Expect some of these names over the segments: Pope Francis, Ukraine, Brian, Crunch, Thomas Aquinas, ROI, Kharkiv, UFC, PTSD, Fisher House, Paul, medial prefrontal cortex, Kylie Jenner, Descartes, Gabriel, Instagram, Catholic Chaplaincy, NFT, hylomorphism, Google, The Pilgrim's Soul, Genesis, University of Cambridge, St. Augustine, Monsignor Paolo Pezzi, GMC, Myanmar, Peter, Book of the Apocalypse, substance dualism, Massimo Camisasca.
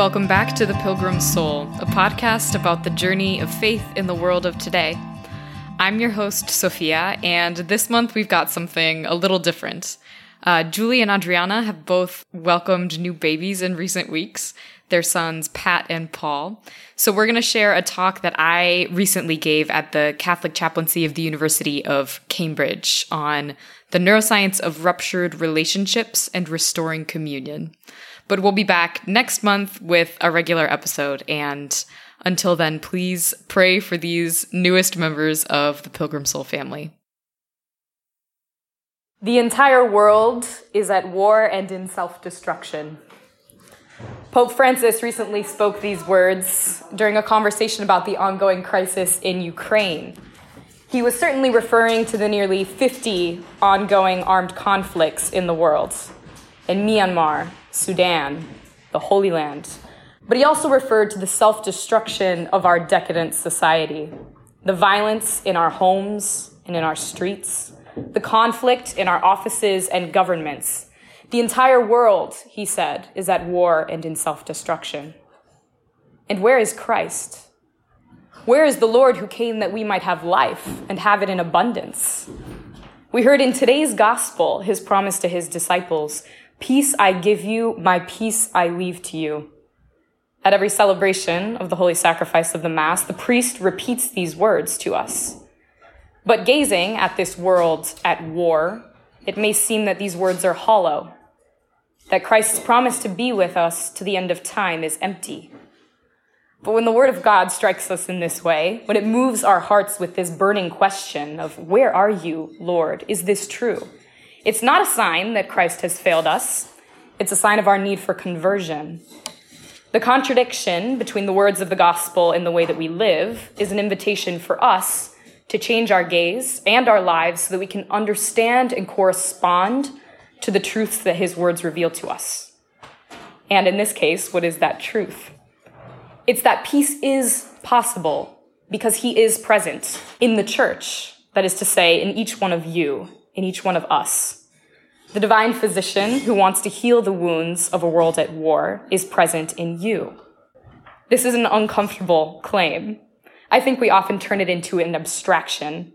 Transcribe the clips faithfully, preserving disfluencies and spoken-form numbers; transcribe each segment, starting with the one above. Welcome back to The Pilgrim's Soul, a podcast about the journey of faith in the world of today. I'm your host, Sophia, and this month we've got something a little different. Uh, Julie and Adriana have both welcomed new babies in recent weeks, their sons Pat and Paul. So we're going to share a talk that I recently gave at the Catholic Chaplaincy of the University of Cambridge on the neuroscience of ruptured relationships and restoring communion. But we'll be back next month with a regular episode. And until then, please pray for these newest members of the Pilgrim Soul family. The entire world is at war and in self-destruction. Pope Francis recently spoke these words during a conversation about the ongoing crisis in Ukraine. He was certainly referring to the nearly fifty ongoing armed conflicts in the world, in Myanmar, Sudan, the Holy Land. But he also referred to the self-destruction of our decadent society, the violence in our homes and in our streets, the conflict in our offices and governments. The entire world, he said, is at war and in self-destruction. And where is Christ? Where is the Lord who came that we might have life and have it in abundance? We heard in today's gospel his promise to his disciples, "Peace I give you, my peace I leave to you." At every celebration of the holy sacrifice of the Mass, the priest repeats these words to us. But gazing at this world at war, it may seem that these words are hollow, that Christ's promise to be with us to the end of time is empty. But when the Word of God strikes us in this way, when it moves our hearts with this burning question of, "Where are you, Lord? Is this true?" it's not a sign that Christ has failed us. It's a sign of our need for conversion. The contradiction between the words of the gospel and the way that we live is an invitation for us to change our gaze and our lives so that we can understand and correspond to the truths that his words reveal to us. And in this case, what is that truth? It's that peace is possible because he is present in the church, that is to say, in each one of you, in each one of us. The divine physician who wants to heal the wounds of a world at war is present in you. This is an uncomfortable claim. I think we often turn it into an abstraction.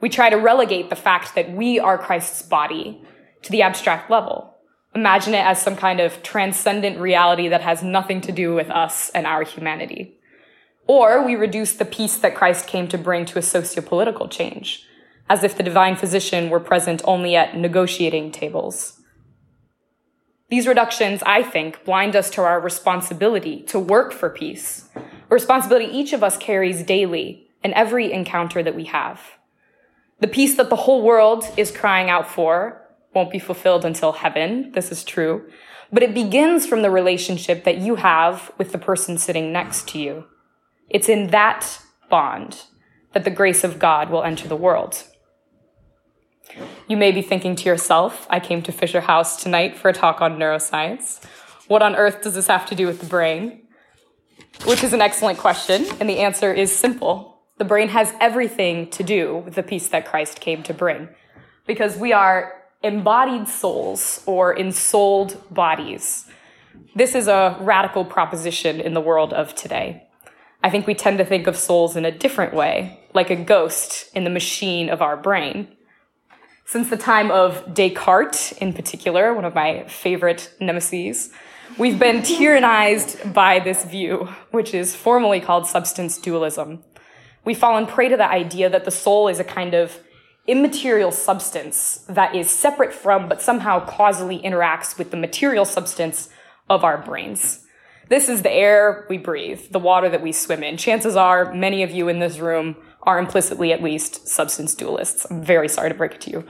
We try to relegate the fact that we are Christ's body to the abstract level. Imagine it as some kind of transcendent reality that has nothing to do with us and our humanity. Or we reduce the peace that Christ came to bring to a sociopolitical change, as if the divine physician were present only at negotiating tables. These reductions, I think, blind us to our responsibility to work for peace, a responsibility each of us carries daily in every encounter that we have. The peace that the whole world is crying out for won't be fulfilled until heaven, this is true, but it begins from the relationship that you have with the person sitting next to you. It's in that bond that the grace of God will enter the world. You may be thinking to yourself, I came to Fisher House tonight for a talk on neuroscience. What on earth does this have to do with the brain? Which is an excellent question, and the answer is simple. The brain has everything to do with the peace that Christ came to bring, because we are embodied souls or ensouled bodies. This is a radical proposition in the world of today. I think we tend to think of souls in a different way, like a ghost in the machine of our brain. Since the time of Descartes, in particular, one of my favorite nemeses, we've been tyrannized by this view, which is formally called substance dualism. We've fallen prey to the idea that the soul is a kind of immaterial substance that is separate from, but somehow causally interacts with the material substance of our brains. This is the air we breathe, the water that we swim in. Chances are many of you in this room are implicitly at least substance dualists. I'm very sorry to break it to you.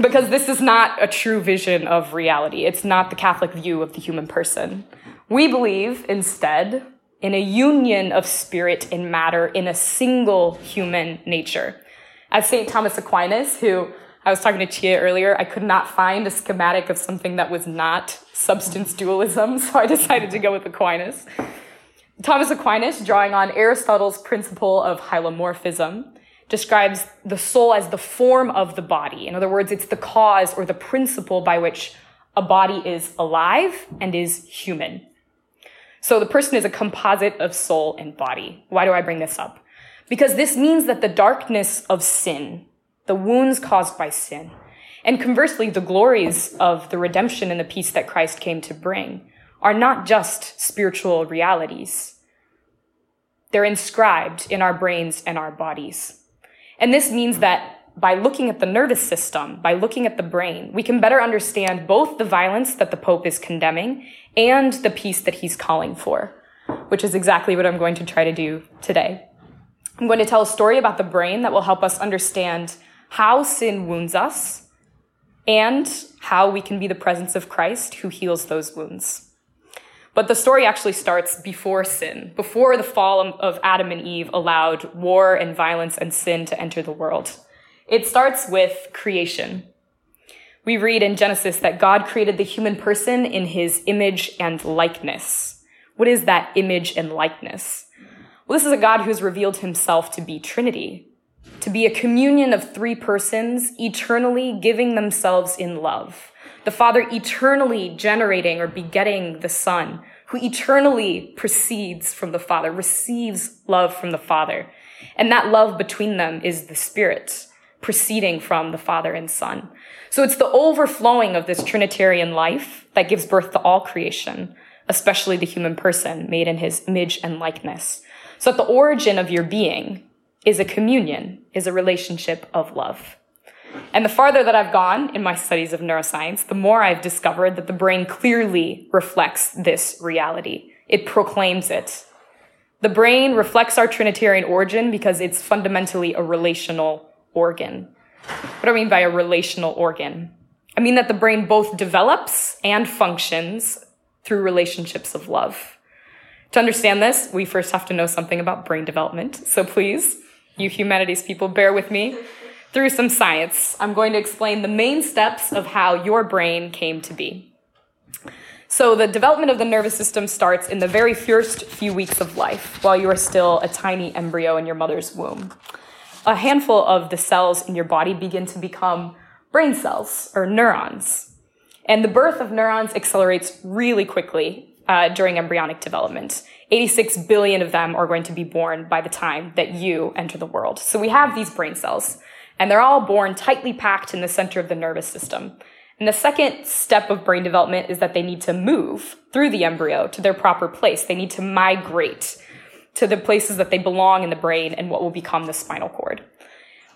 Because this is not a true vision of reality. It's not the Catholic view of the human person. We believe, instead, in a union of spirit and matter in a single human nature. As Saint Thomas Aquinas, who I was talking to Chia earlier, I could not find a schematic of something that was not substance dualism, so I decided to go with Aquinas. Thomas Aquinas, drawing on Aristotle's principle of hylomorphism, describes the soul as the form of the body. In other words, it's the cause or the principle by which a body is alive and is human. So the person is a composite of soul and body. Why do I bring this up? Because this means that the darkness of sin, the wounds caused by sin, and conversely, the glories of the redemption and the peace that Christ came to bring are not just spiritual realities. They're inscribed in our brains and our bodies. And this means that by looking at the nervous system, by looking at the brain, we can better understand both the violence that the Pope is condemning and the peace that he's calling for, which is exactly what I'm going to try to do today. I'm going to tell a story about the brain that will help us understand how sin wounds us, and how we can be the presence of Christ who heals those wounds. But the story actually starts before sin, before the fall of Adam and Eve allowed war and violence and sin to enter the world. It starts with creation. We read in Genesis that God created the human person in his image and likeness. What is that image and likeness? Well, this is a God who's revealed himself to be Trinity, to be a communion of three persons eternally giving themselves in love. The Father eternally generating or begetting the Son, who eternally proceeds from the Father, receives love from the Father. And that love between them is the Spirit proceeding from the Father and Son. So it's the overflowing of this Trinitarian life that gives birth to all creation, especially the human person made in his image and likeness. So at the origin of your being is a communion, is a relationship of love. And the farther that I've gone in my studies of neuroscience, the more I've discovered that the brain clearly reflects this reality. It proclaims it. The brain reflects our Trinitarian origin because it's fundamentally a relational organ. What do I mean by a relational organ? I mean that the brain both develops and functions through relationships of love. To understand this, we first have to know something about brain development. So please, you humanities people, bear with me through some science. I'm going to explain the main steps of how your brain came to be. So the development of the nervous system starts in the very first few weeks of life, while you are still a tiny embryo in your mother's womb. A handful of the cells in your body begin to become brain cells or neurons. And the birth of neurons accelerates really quickly uh, during embryonic development. eighty-six billion of them are going to be born by the time that you enter the world. So we have these brain cells, and they're all born tightly packed in the center of the nervous system. And the second step of brain development is that they need to move through the embryo to their proper place. They need to migrate to the places that they belong in the brain and what will become the spinal cord.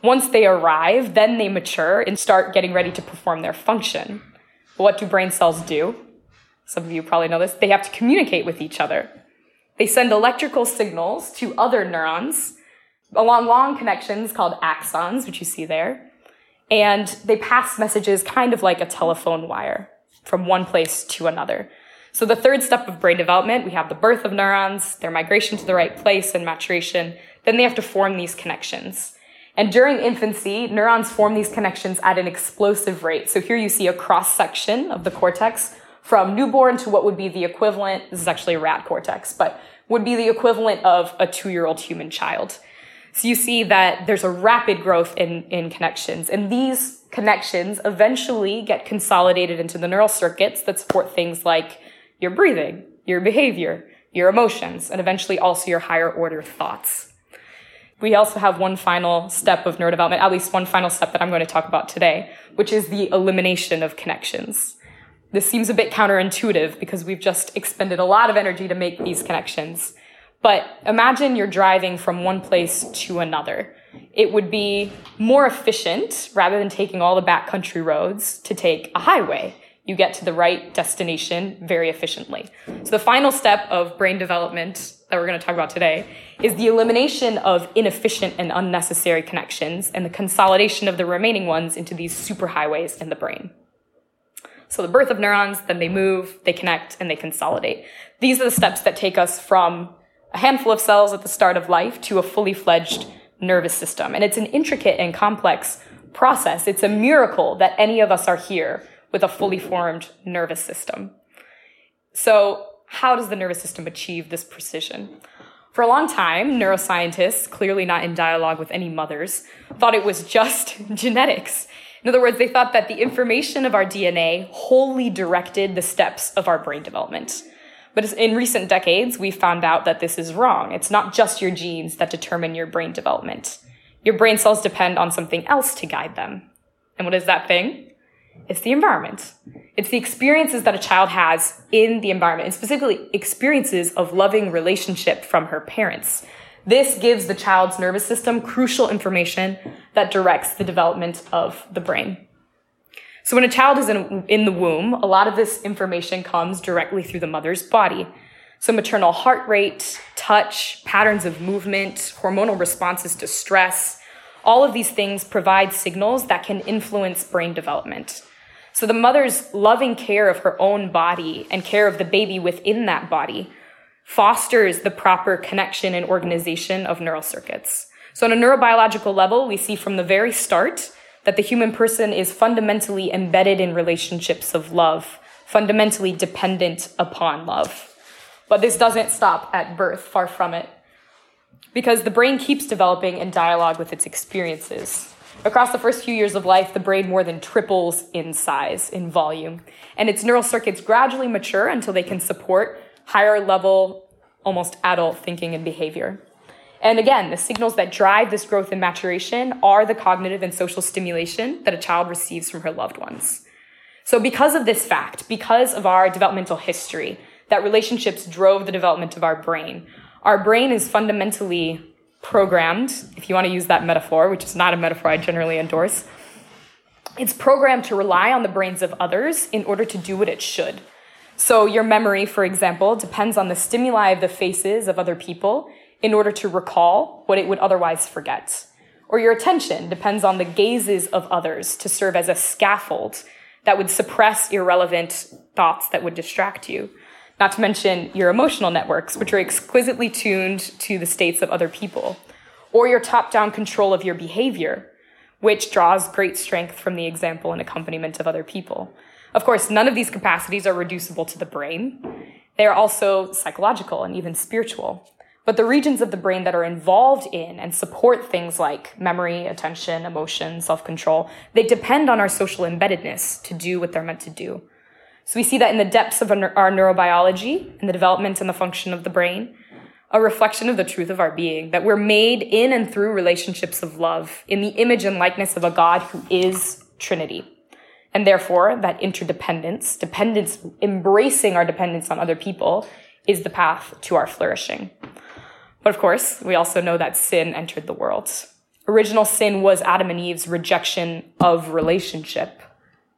Once they arrive, then they mature and start getting ready to perform their function. But what do brain cells do? Some of you probably know this. They have to communicate with each other. They send electrical signals to other neurons along long connections called axons, which you see there, and they pass messages kind of like a telephone wire from one place to another. So the third step of brain development, we have the birth of neurons, their migration to the right place and maturation, then they have to form these connections. And during infancy, neurons form these connections at an explosive rate. So here you see a cross-section of the cortex from newborn to what would be the equivalent, this is actually a rat cortex, but would be the equivalent of a two-year-old human child. So you see that there's a rapid growth in, in connections, and these connections eventually get consolidated into the neural circuits that support things like your breathing, your behavior, your emotions, and eventually also your higher order thoughts. We also have one final step of neurodevelopment, at least one final step that I'm going to talk about today, which is the elimination of connections. This seems a bit counterintuitive because we've just expended a lot of energy to make these connections. But imagine you're driving from one place to another. It would be more efficient, rather than taking all the backcountry roads, to take a highway. You get to the right destination very efficiently. So the final step of brain development that we're going to talk about today is the elimination of inefficient and unnecessary connections and the consolidation of the remaining ones into these superhighways in the brain. So the birth of neurons, then they move, they connect, and they consolidate. These are the steps that take us from a handful of cells at the start of life to a fully fledged nervous system. And it's an intricate and complex process. It's a miracle that any of us are here with a fully formed nervous system. So how does the nervous system achieve this precision? For a long time, neuroscientists, clearly not in dialogue with any mothers, thought it was just genetics. In other words, they thought that the information of our D N A wholly directed the steps of our brain development. But in recent decades, we found out that this is wrong. It's not just your genes that determine your brain development. Your brain cells depend on something else to guide them. And what is that thing? It's the environment. It's the experiences that a child has in the environment, and specifically experiences of loving relationship from her parents. This gives the child's nervous system crucial information that directs the development of the brain. So when a child is in, in the womb, a lot of this information comes directly through the mother's body. So maternal heart rate, touch, patterns of movement, hormonal responses to stress, all of these things provide signals that can influence brain development. So the mother's loving care of her own body and care of the baby within that body fosters the proper connection and organization of neural circuits. So on a neurobiological level, we see from the very start that the human person is fundamentally embedded in relationships of love, fundamentally dependent upon love. But this doesn't stop at birth, far from it, because the brain keeps developing in dialogue with its experiences. Across the first few years of life, the brain more than triples in size, in volume, and its neural circuits gradually mature until they can support higher level, almost adult thinking and behavior. And again, the signals that drive this growth and maturation are the cognitive and social stimulation that a child receives from her loved ones. So because of this fact, because of our developmental history, that relationships drove the development of our brain, our brain is fundamentally programmed, if you want to use that metaphor, which is not a metaphor I generally endorse, it's programmed to rely on the brains of others in order to do what it should. So your memory, for example, depends on the stimuli of the faces of other people in order to recall what it would otherwise forget. Or your attention depends on the gazes of others to serve as a scaffold that would suppress irrelevant thoughts that would distract you. Not to mention your emotional networks, which are exquisitely tuned to the states of other people. Or your top-down control of your behavior, which draws great strength from the example and accompaniment of other people. Of course, none of these capacities are reducible to the brain. They are also psychological and even spiritual. But the regions of the brain that are involved in and support things like memory, attention, emotion, self-control, they depend on our social embeddedness to do what they're meant to do. So we see that in the depths of our neurobiology and the development and the function of the brain, a reflection of the truth of our being, that we're made in and through relationships of love, in the image and likeness of a God who is Trinity. And therefore, that interdependence, dependence, embracing our dependence on other people, is the path to our flourishing. But of course, we also know that sin entered the world. Original sin was Adam and Eve's rejection of relationship,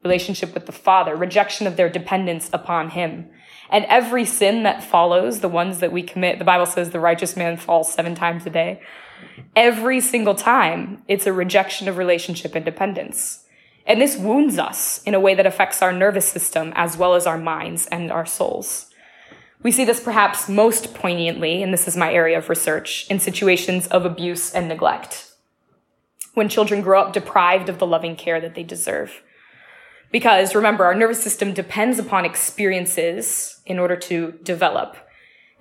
relationship with the Father, rejection of their dependence upon him. And every sin that follows, the ones that we commit, the Bible says the righteous man falls seven times a day. Every single time, it's a rejection of relationship and dependence. And this wounds us in a way that affects our nervous system as well as our minds and our souls. We see this perhaps most poignantly, and this is my area of research, in situations of abuse and neglect, when children grow up deprived of the loving care that they deserve. Because remember, our nervous system depends upon experiences in order to develop.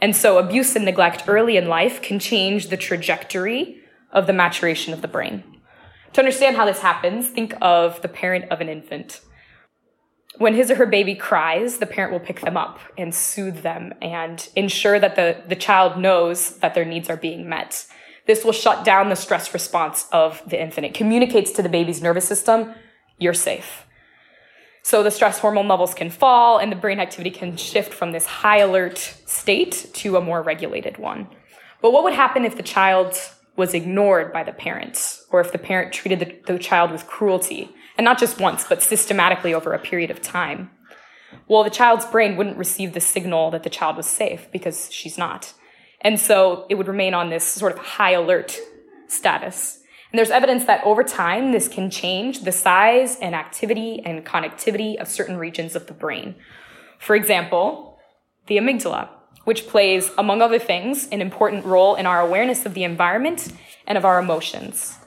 And so abuse and neglect early in life can change the trajectory of the maturation of the brain. To understand how this happens, think of the parent of an infant. When his or her baby cries, the parent will pick them up and soothe them and ensure that the, the child knows that their needs are being met. This will shut down the stress response of the infant. It communicates to the baby's nervous system, you're safe. So the stress hormone levels can fall and the brain activity can shift from this high alert state to a more regulated one. But what would happen if the child was ignored by the parent, or if the parent treated the, the child with cruelty? And not just once, but systematically over a period of time. Well, the child's brain wouldn't receive the signal that the child was safe, because she's not. And so it would remain on this sort of high alert status. And there's evidence that over time, this can change the size and activity and connectivity of certain regions of the brain. For example, the amygdala, which plays, among other things, an important role in our awareness of the environment and of our emotions.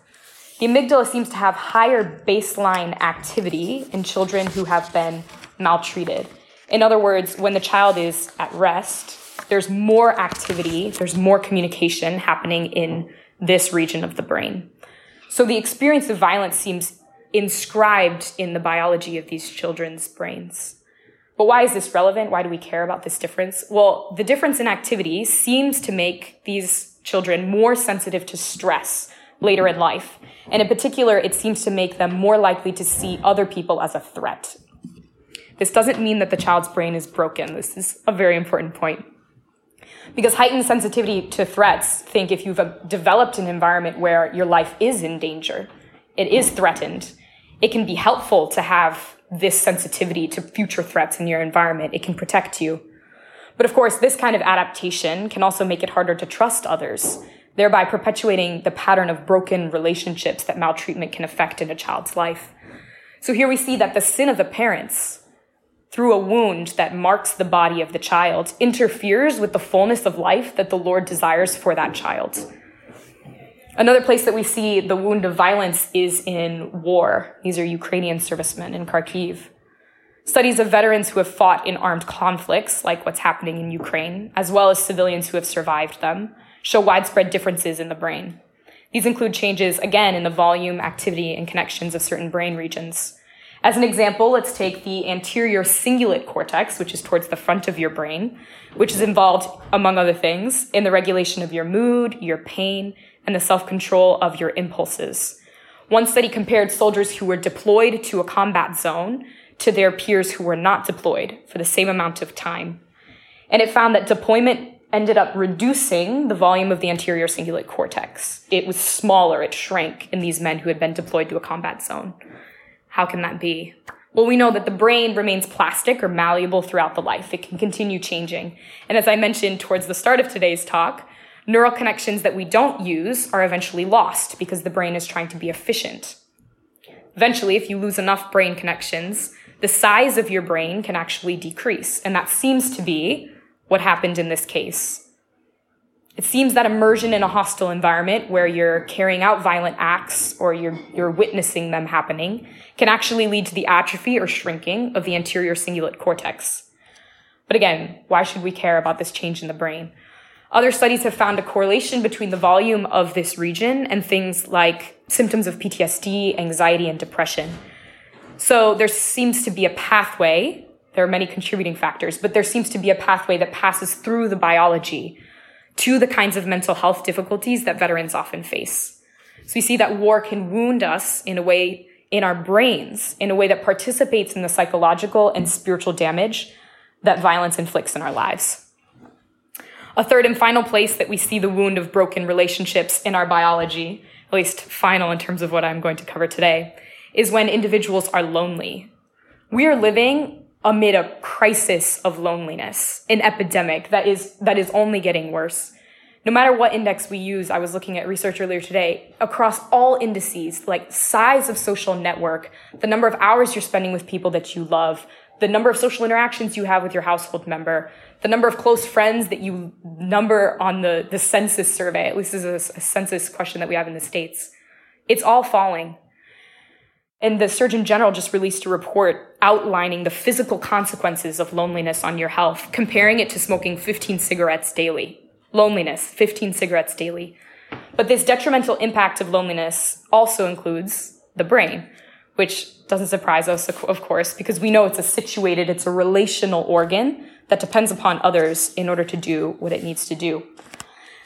The amygdala seems to have higher baseline activity in children who have been maltreated. In other words, when the child is at rest, there's more activity, there's more communication happening in this region of the brain. So the experience of violence seems inscribed in the biology of these children's brains. But why is this relevant? Why do we care about this difference? Well, the difference in activity seems to make these children more sensitive to stress later in life. And in particular, it seems to make them more likely to see other people as a threat. This doesn't mean that the child's brain is broken. This is a very important point. Because heightened sensitivity to threats, think if you've developed an environment where your life is in danger, it is threatened, it can be helpful to have this sensitivity to future threats in your environment. It can protect you. But of course, this kind of adaptation can also make it harder to trust others, thereby perpetuating the pattern of broken relationships that maltreatment can affect in a child's life. So here we see that the sin of the parents, through a wound that marks the body of the child, interferes with the fullness of life that the Lord desires for that child. Another place that we see the wound of violence is in war. These are Ukrainian servicemen in Kharkiv. Studies of veterans who have fought in armed conflicts, like what's happening in Ukraine, as well as civilians who have survived them, show widespread differences in the brain. These include changes, again, in the volume, activity, and connections of certain brain regions. As an example, let's take the anterior cingulate cortex, which is towards the front of your brain, which is involved, among other things, in the regulation of your mood, your pain, and the self-control of your impulses. One study compared soldiers who were deployed to a combat zone to their peers who were not deployed for the same amount of time. And it found that deployment ended up reducing the volume of the anterior cingulate cortex. It was smaller, it shrank in these men who had been deployed to a combat zone. How can that be? Well, we know that the brain remains plastic or malleable throughout the life. It can continue changing. And as I mentioned towards the start of today's talk, neural connections that we don't use are eventually lost because the brain is trying to be efficient. Eventually, if you lose enough brain connections, the size of your brain can actually decrease. And that seems to be what happened in this case. It seems that immersion in a hostile environment where you're carrying out violent acts or you're, you're witnessing them happening can actually lead to the atrophy or shrinking of the anterior cingulate cortex. But again, why should we care about this change in the brain? Other studies have found a correlation between the volume of this region and things like symptoms of P T S D, anxiety, and depression. So there seems to be a pathway. There are many contributing factors, but there seems to be a pathway that passes through the biology to the kinds of mental health difficulties that veterans often face. So we see that war can wound us in a way, in our brains, in a way that participates in the psychological and spiritual damage that violence inflicts in our lives. A third and final place that we see the wound of broken relationships in our biology, at least final in terms of what I'm going to cover today, is when individuals are lonely. We are living amid a crisis of loneliness, an epidemic that is that is only getting worse. No matter what index we use, I was looking at research earlier today, across all indices, like size of social network, the number of hours you're spending with people that you love, the number of social interactions you have with your household member, the number of close friends that you number on the, the census survey, at least this is a, a census question that we have in the States, it's all falling. And the Surgeon General just released a report outlining the physical consequences of loneliness on your health, comparing it to smoking fifteen cigarettes daily. Loneliness, fifteen cigarettes daily. But this detrimental impact of loneliness also includes the brain, which doesn't surprise us, of course, because we know it's a situated, it's a relational organ that depends upon others in order to do what it needs to do.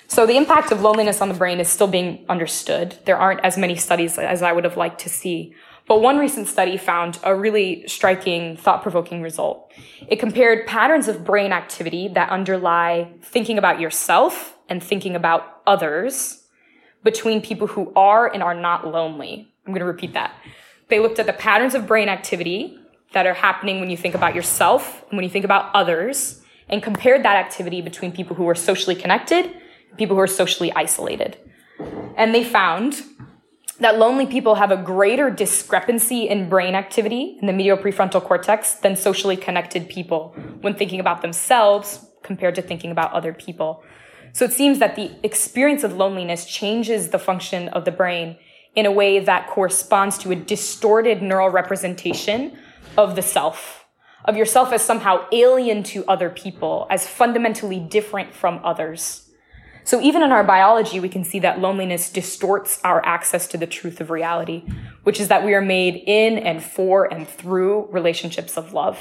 So the impact of loneliness on the brain is still being understood. There aren't as many studies as I would have liked to see. But one recent study found a really striking, thought-provoking result. It compared patterns of brain activity that underlie thinking about yourself and thinking about others between people who are and are not lonely. I'm going to repeat that. They looked at the patterns of brain activity that are happening when you think about yourself and when you think about others, and compared that activity between people who are socially connected and people who are socially isolated. And they found that lonely people have a greater discrepancy in brain activity in the medial prefrontal cortex than socially connected people when thinking about themselves compared to thinking about other people. So it seems that the experience of loneliness changes the function of the brain in a way that corresponds to a distorted neural representation of the self, of yourself as somehow alien to other people, as fundamentally different from others. So even in our biology, we can see that loneliness distorts our access to the truth of reality, which is that we are made in and for and through relationships of love.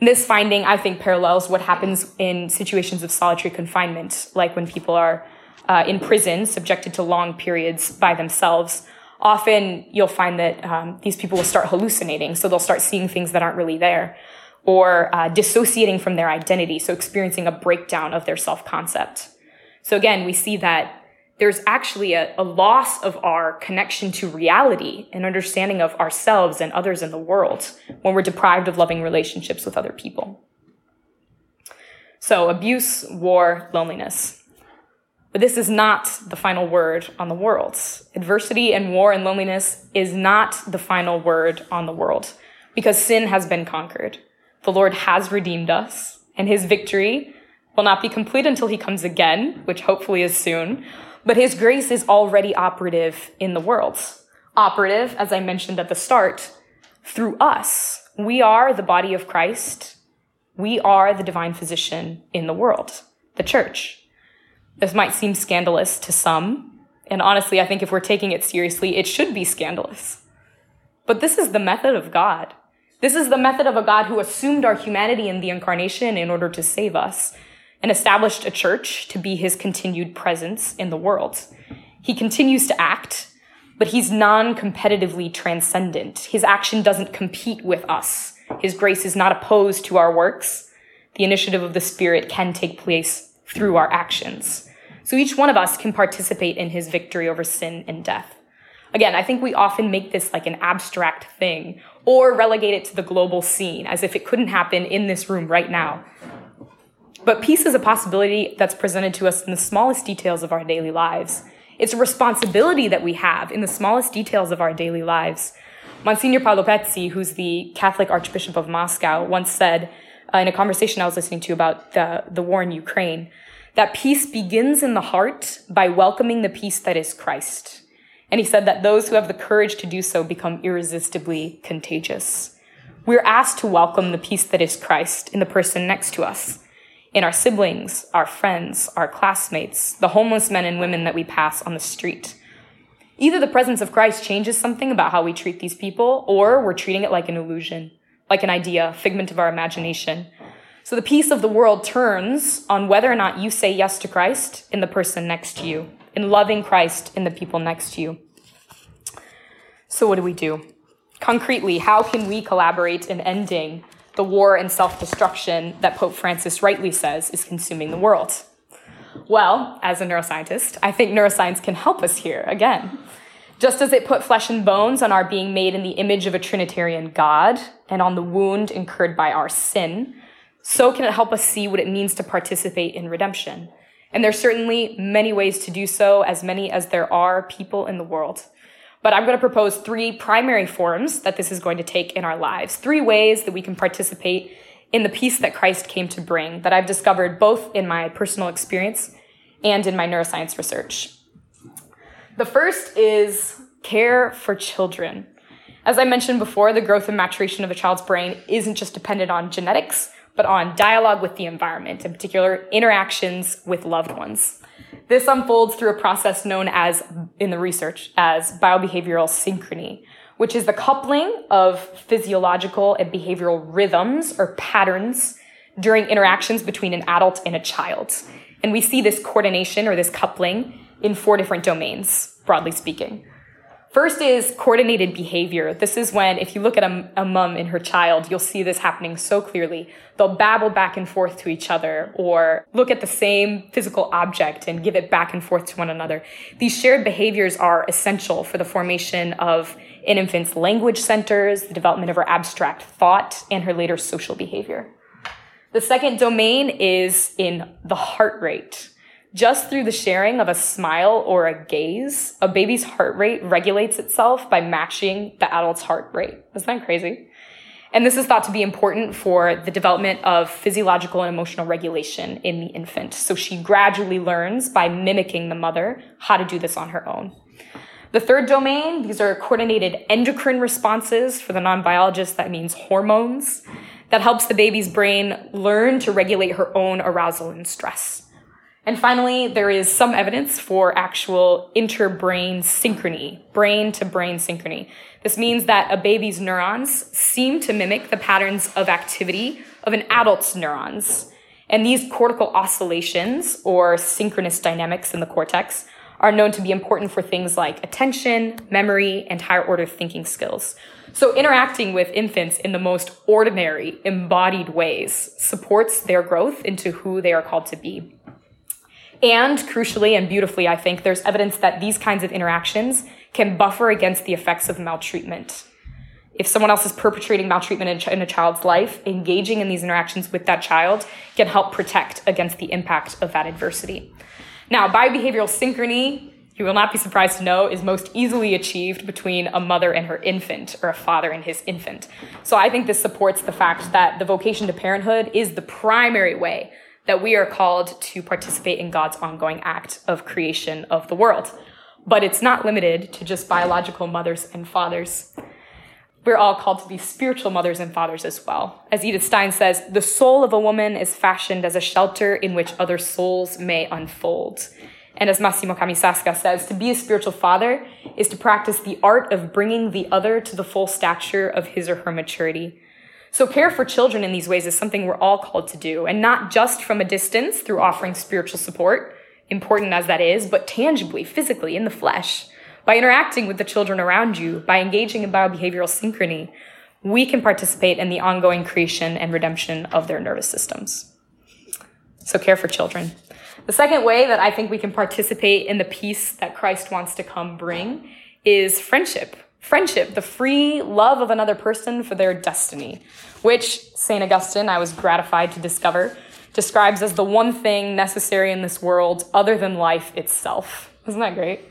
This finding, I think, parallels what happens in situations of solitary confinement, like when people are uh, in prison, subjected to long periods by themselves. Often you'll find that um, these people will start hallucinating, so they'll start seeing things that aren't really there, or uh, dissociating from their identity, so experiencing a breakdown of their self-concept. So again, we see that there's actually a, a loss of our connection to reality and understanding of ourselves and others in the world when we're deprived of loving relationships with other people. So abuse, war, loneliness. But this is not the final word on the world. Adversity and war and loneliness is not the final word on the world, because sin has been conquered. The Lord has redeemed us, and his victory will not be complete until he comes again, which hopefully is soon. But his grace is already operative in the world. Operative, as I mentioned at the start, through us. We are the body of Christ. We are the divine physician in the world, the church. This might seem scandalous to some, and honestly, I think if we're taking it seriously, it should be scandalous. But this is the method of God. This is the method of a God who assumed our humanity in the incarnation in order to save us, and established a church to be his continued presence in the world. He continues to act, but he's non-competitively transcendent. His action doesn't compete with us. His grace is not opposed to our works. The initiative of the Spirit can take place through our actions. So each one of us can participate in his victory over sin and death. Again, I think we often make this like an abstract thing, or relegate it to the global scene, as if it couldn't happen in this room right now. But peace is a possibility that's presented to us in the smallest details of our daily lives. It's a responsibility that we have in the smallest details of our daily lives. Monsignor Paolo Pezzi, who's the Catholic Archbishop of Moscow, once said, Uh, in a conversation I was listening to about the, the war in Ukraine, that peace begins in the heart by welcoming the peace that is Christ. And he said that those who have the courage to do so become irresistibly contagious. We're asked to welcome the peace that is Christ in the person next to us, in our siblings, our friends, our classmates, the homeless men and women that we pass on the street. Either the presence of Christ changes something about how we treat these people, or we're treating it like an illusion, like an idea, figment of our imagination. So the peace of the world turns on whether or not you say yes to Christ in the person next to you, in loving Christ in the people next to you. So what do we do? Concretely, how can we collaborate in ending the war and self-destruction that Pope Francis rightly says is consuming the world? Well, as a neuroscientist, I think neuroscience can help us here again. Just as it put flesh and bones on our being made in the image of a Trinitarian God and on the wound incurred by our sin, so can it help us see what it means to participate in redemption. And there's certainly many ways to do so, as many as there are people in the world. But I'm going to propose three primary forms that this is going to take in our lives, three ways that we can participate in the peace that Christ came to bring, that I've discovered both in my personal experience and in my neuroscience research. The first is care for children. As I mentioned before, the growth and maturation of a child's brain isn't just dependent on genetics, but on dialogue with the environment, in particular interactions with loved ones. This unfolds through a process known as, in the research, as biobehavioral synchrony, which is the coupling of physiological and behavioral rhythms or patterns during interactions between an adult and a child. And we see this coordination or this coupling in four different domains, broadly speaking. First is coordinated behavior. This is when, if you look at a, a mom and her child, you'll see this happening so clearly. They'll babble back and forth to each other, or look at the same physical object and give it back and forth to one another. These shared behaviors are essential for the formation of an infant's language centers, the development of her abstract thought, and her later social behavior. The second domain is in the heart rate. Just through the sharing of a smile or a gaze, a baby's heart rate regulates itself by matching the adult's heart rate. Isn't that crazy? And this is thought to be important for the development of physiological and emotional regulation in the infant. So she gradually learns by mimicking the mother how to do this on her own. The third domain, these are coordinated endocrine responses. For the non-biologist, that means hormones. That helps the baby's brain learn to regulate her own arousal and stress. And finally, there is some evidence for actual interbrain synchrony, brain-to-brain synchrony. This means that a baby's neurons seem to mimic the patterns of activity of an adult's neurons. And these cortical oscillations, or synchronous dynamics in the cortex, are known to be important for things like attention, memory, and higher order thinking skills. So interacting with infants in the most ordinary, embodied ways supports their growth into who they are called to be. And crucially and beautifully, I think, there's evidence that these kinds of interactions can buffer against the effects of maltreatment. If someone else is perpetrating maltreatment in a child's life, engaging in these interactions with that child can help protect against the impact of that adversity. Now, biobehavioral synchrony, you will not be surprised to know, is most easily achieved between a mother and her infant, or a father and his infant. So I think this supports the fact that the vocation to parenthood is the primary way that we are called to participate in God's ongoing act of creation of the world. But it's not limited to just biological mothers and fathers. We're all called to be spiritual mothers and fathers as well. As Edith Stein says, the soul of a woman is fashioned as a shelter in which other souls may unfold. And as Massimo Camisasca says, to be a spiritual father is to practice the art of bringing the other to the full stature of his or her maturity. So care for children in these ways is something we're all called to do, and not just from a distance through offering spiritual support, important as that is, but tangibly, physically, in the flesh. By interacting with the children around you, by engaging in biobehavioral synchrony, we can participate in the ongoing creation and redemption of their nervous systems. So care for children. The second way that I think we can participate in the peace that Christ wants to come bring is friendship. Friendship, the free love of another person for their destiny, which Saint Augustine, I was gratified to discover, describes as the one thing necessary in this world other than life itself. Isn't that great?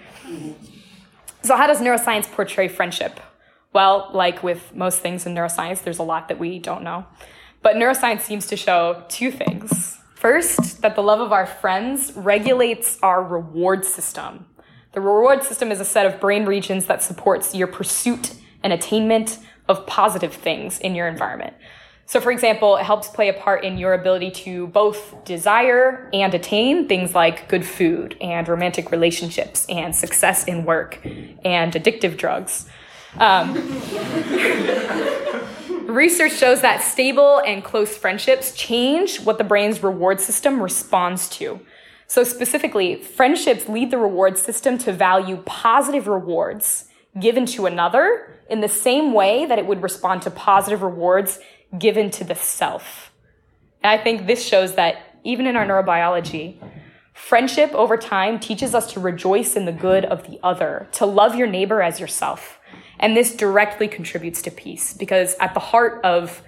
So how does neuroscience portray friendship? Well, like with most things in neuroscience, there's a lot that we don't know. But neuroscience seems to show two things. First, that the love of our friends regulates our reward system. The reward system is a set of brain regions that supports your pursuit and attainment of positive things in your environment. So, for example, it helps play a part in your ability to both desire and attain things like good food and romantic relationships and success in work and addictive drugs. Um, research shows that stable and close friendships change what the brain's reward system responds to. So specifically, friendships lead the reward system to value positive rewards given to another in the same way that it would respond to positive rewards given to the self. And I think this shows that even in our neurobiology, friendship over time teaches us to rejoice in the good of the other, to love your neighbor as yourself. And this directly contributes to peace, because at the heart of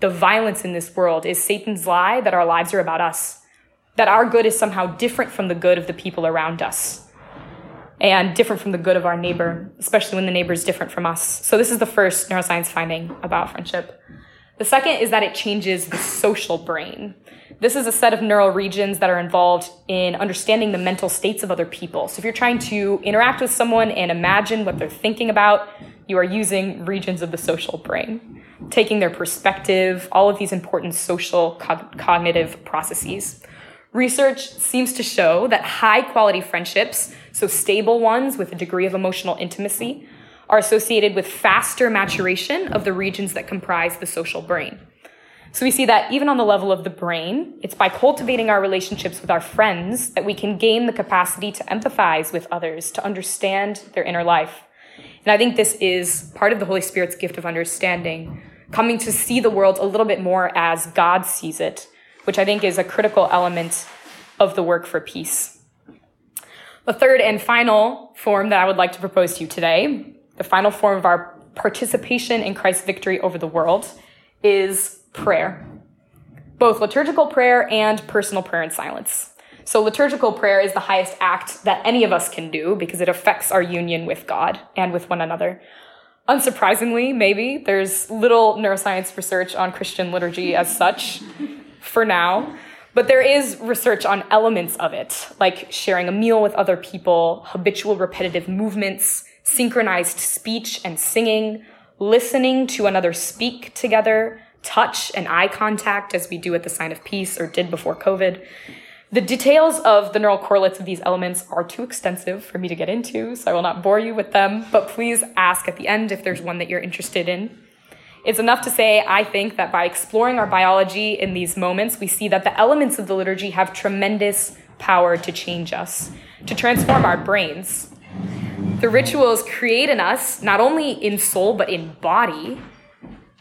the violence in this world is Satan's lie that our lives are about us, that our good is somehow different from the good of the people around us and different from the good of our neighbor, especially when the neighbor is different from us. So this is the first neuroscience finding about friendship. The second is that it changes the social brain. This is a set of neural regions that are involved in understanding the mental states of other people. So if you're trying to interact with someone and imagine what they're thinking about, you are using regions of the social brain, taking their perspective, all of these important social cog- cognitive processes. Research seems to show that high-quality friendships, so stable ones with a degree of emotional intimacy, are associated with faster maturation of the regions that comprise the social brain. So we see that even on the level of the brain, it's by cultivating our relationships with our friends that we can gain the capacity to empathize with others, to understand their inner life. And I think this is part of the Holy Spirit's gift of understanding, coming to see the world a little bit more as God sees it, which I think is a critical element of the work for peace. The third and final form that I would like to propose to you today, the final form of our participation in Christ's victory over the world, is prayer. Both liturgical prayer and personal prayer in silence. So liturgical prayer is the highest act that any of us can do because it affects our union with God and with one another. Unsurprisingly, maybe, there's little neuroscience research on Christian liturgy as such. For now, but there is research on elements of it, like sharing a meal with other people, habitual repetitive movements, synchronized speech and singing, listening to another speak together, touch and eye contact as we do at the Sign of Peace or did before COVID. The details of the neural correlates of these elements are too extensive for me to get into, so I will not bore you with them, but please ask at the end if there's one that you're interested in. It's enough to say, I think, that by exploring our biology in these moments, we see that the elements of the liturgy have tremendous power to change us, to transform our brains. The rituals create in us, not only in soul, but in body,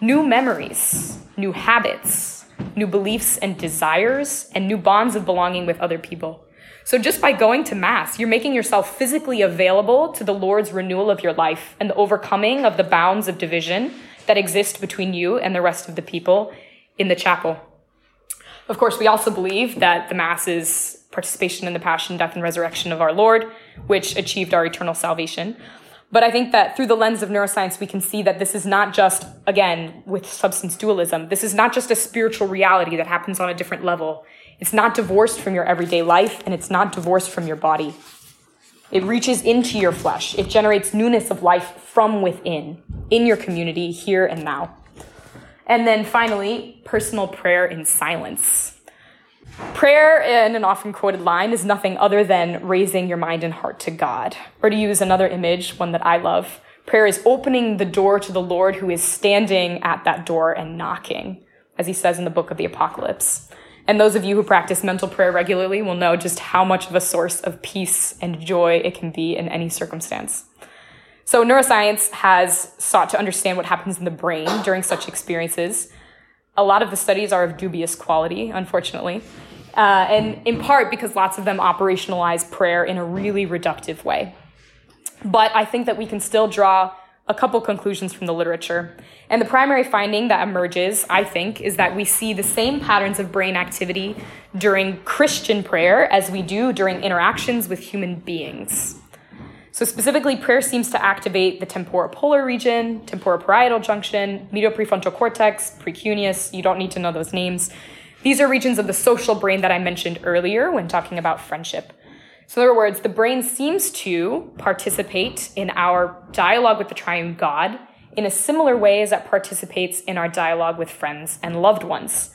new memories, new habits, new beliefs and desires, and new bonds of belonging with other people. So just by going to Mass, you're making yourself physically available to the Lord's renewal of your life and the overcoming of the bounds of division that exist between you and the rest of the people in the chapel. Of course, we also believe that the Mass is participation in the passion, death, and resurrection of our Lord, which achieved our eternal salvation. But I think that through the lens of neuroscience, we can see that this is not just, again, with substance dualism, this is not just a spiritual reality that happens on a different level. It's not divorced from your everyday life, and it's not divorced from your body. It reaches into your flesh. It generates newness of life from within, in your community, here and now. And then finally, personal prayer in silence. Prayer, in an often quoted line, is nothing other than raising your mind and heart to God. Or to use another image, one that I love, prayer is opening the door to the Lord who is standing at that door and knocking, as he says in the Book of the Apocalypse. And those of you who practice mental prayer regularly will know just how much of a source of peace and joy it can be in any circumstance. So neuroscience has sought to understand what happens in the brain during such experiences. A lot of the studies are of dubious quality, unfortunately, uh, and in part because lots of them operationalize prayer in a really reductive way. But I think that we can still draw a couple conclusions from the literature. And the primary finding that emerges, I think, is that we see the same patterns of brain activity during Christian prayer as we do during interactions with human beings. So specifically, prayer seems to activate the temporopolar region, temporoparietal junction, medial prefrontal cortex, precuneus. You don't need to know those names. These are regions of the social brain that I mentioned earlier when talking about friendship. So in other words, the brain seems to participate in our dialogue with the triune God in a similar way as it participates in our dialogue with friends and loved ones.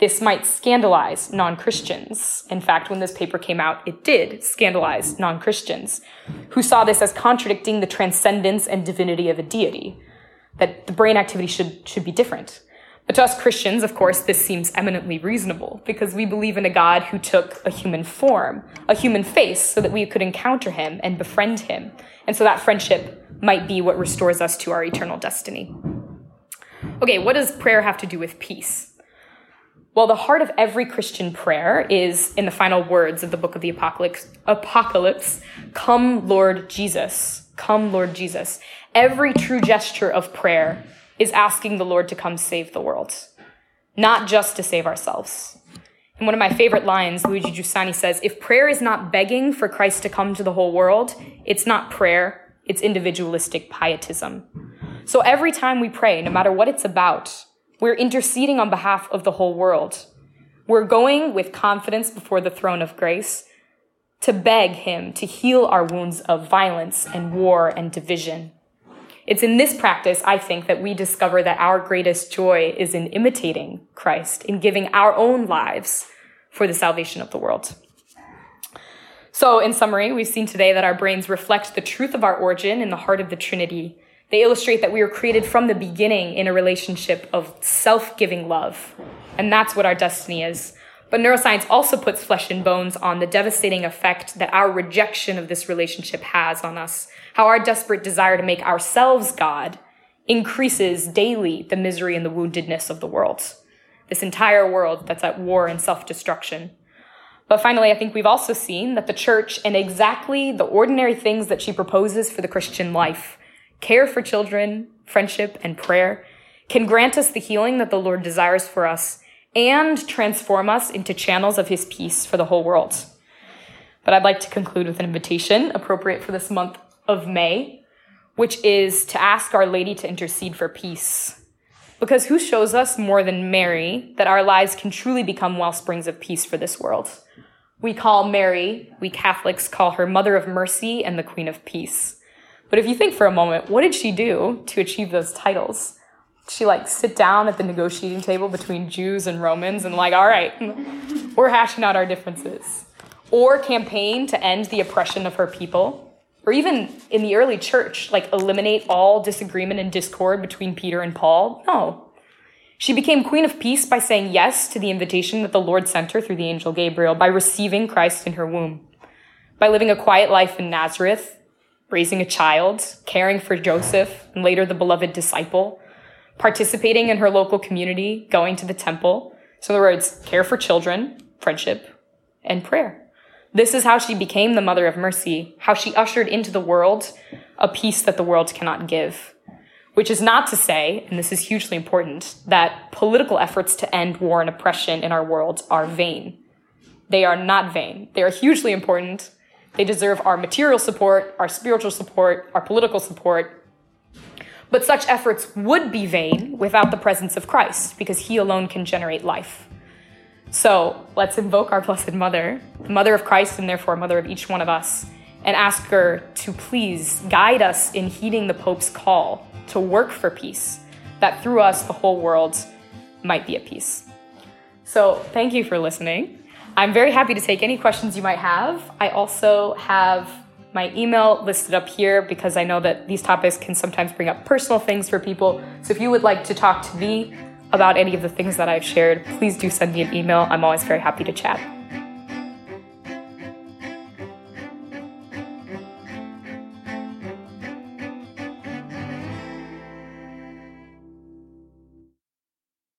This might scandalize non-Christians. In fact, when this paper came out, it did scandalize non-Christians, who saw this as contradicting the transcendence and divinity of a deity, that the brain activity should, should be different. But to us Christians, of course, this seems eminently reasonable, because we believe in a God who took a human form, a human face, so that we could encounter him and befriend him. And so that friendship might be what restores us to our eternal destiny. Okay, what does prayer have to do with peace? Well, the heart of every Christian prayer is, in the final words of the Book of the Apocalypse, Apocalypse, "Come, Lord Jesus, come, Lord Jesus." Every true gesture of prayer is asking the Lord to come save the world, not just to save ourselves. And one of my favorite lines, Luigi Giussani says, if prayer is not begging for Christ to come to the whole world, it's not prayer, it's individualistic pietism. So every time we pray, no matter what it's about, we're interceding on behalf of the whole world. We're going with confidence before the throne of grace to beg him to heal our wounds of violence and war and division. It's in this practice, I think, that we discover that our greatest joy is in imitating Christ, in giving our own lives for the salvation of the world. So in summary, we've seen today that our brains reflect the truth of our origin in the heart of the Trinity. They illustrate that we were created from the beginning in a relationship of self-giving love. And that's what our destiny is. But neuroscience also puts flesh and bones on the devastating effect that our rejection of this relationship has on us, how our desperate desire to make ourselves God increases daily the misery and the woundedness of the world, this entire world that's at war and self-destruction. But finally, I think we've also seen that the Church, in exactly the ordinary things that she proposes for the Christian life, care for children, friendship, and prayer, can grant us the healing that the Lord desires for us and transform us into channels of his peace for the whole world. But I'd like to conclude with an invitation appropriate for this month of May, which is to ask Our Lady to intercede for peace. Because who shows us more than Mary that our lives can truly become wellsprings of peace for this world? We call Mary, we Catholics call her Mother of Mercy and the Queen of Peace. But if you think for a moment, what did she do to achieve those titles? Did she like sit down at the negotiating table between Jews and Romans and like, all right, we're hashing out our differences? Or campaign to end the oppression of her people? or even in the early church, like eliminate all disagreement and discord between Peter and Paul. No. She became Queen of Peace by saying yes to the invitation that the Lord sent her through the angel Gabriel, by receiving Christ in her womb, by living a quiet life in Nazareth, raising a child, caring for Joseph, and later the beloved disciple, participating in her local community, going to the temple. So in other words, care for children, friendship, and prayer. This is how she became the Mother of Mercy, how she ushered into the world a peace that the world cannot give. Which is not to say, and this is hugely important, that political efforts to end war and oppression in our world are vain. They are not vain. They are hugely important. They deserve our material support, our spiritual support, our political support. But such efforts would be vain without the presence of Christ, because he alone can generate life. So let's invoke our Blessed Mother, the Mother of Christ and therefore Mother of each one of us, and ask her to please guide us in heeding the Pope's call to work for peace, that through us the whole world might be at peace. So thank you for listening. I'm very happy to take any questions you might have. I also have my email listed up here, because I know that these topics can sometimes bring up personal things for people. So if you would like to talk to me about any of the things that I've shared, please do send me an email. I'm always very happy to chat.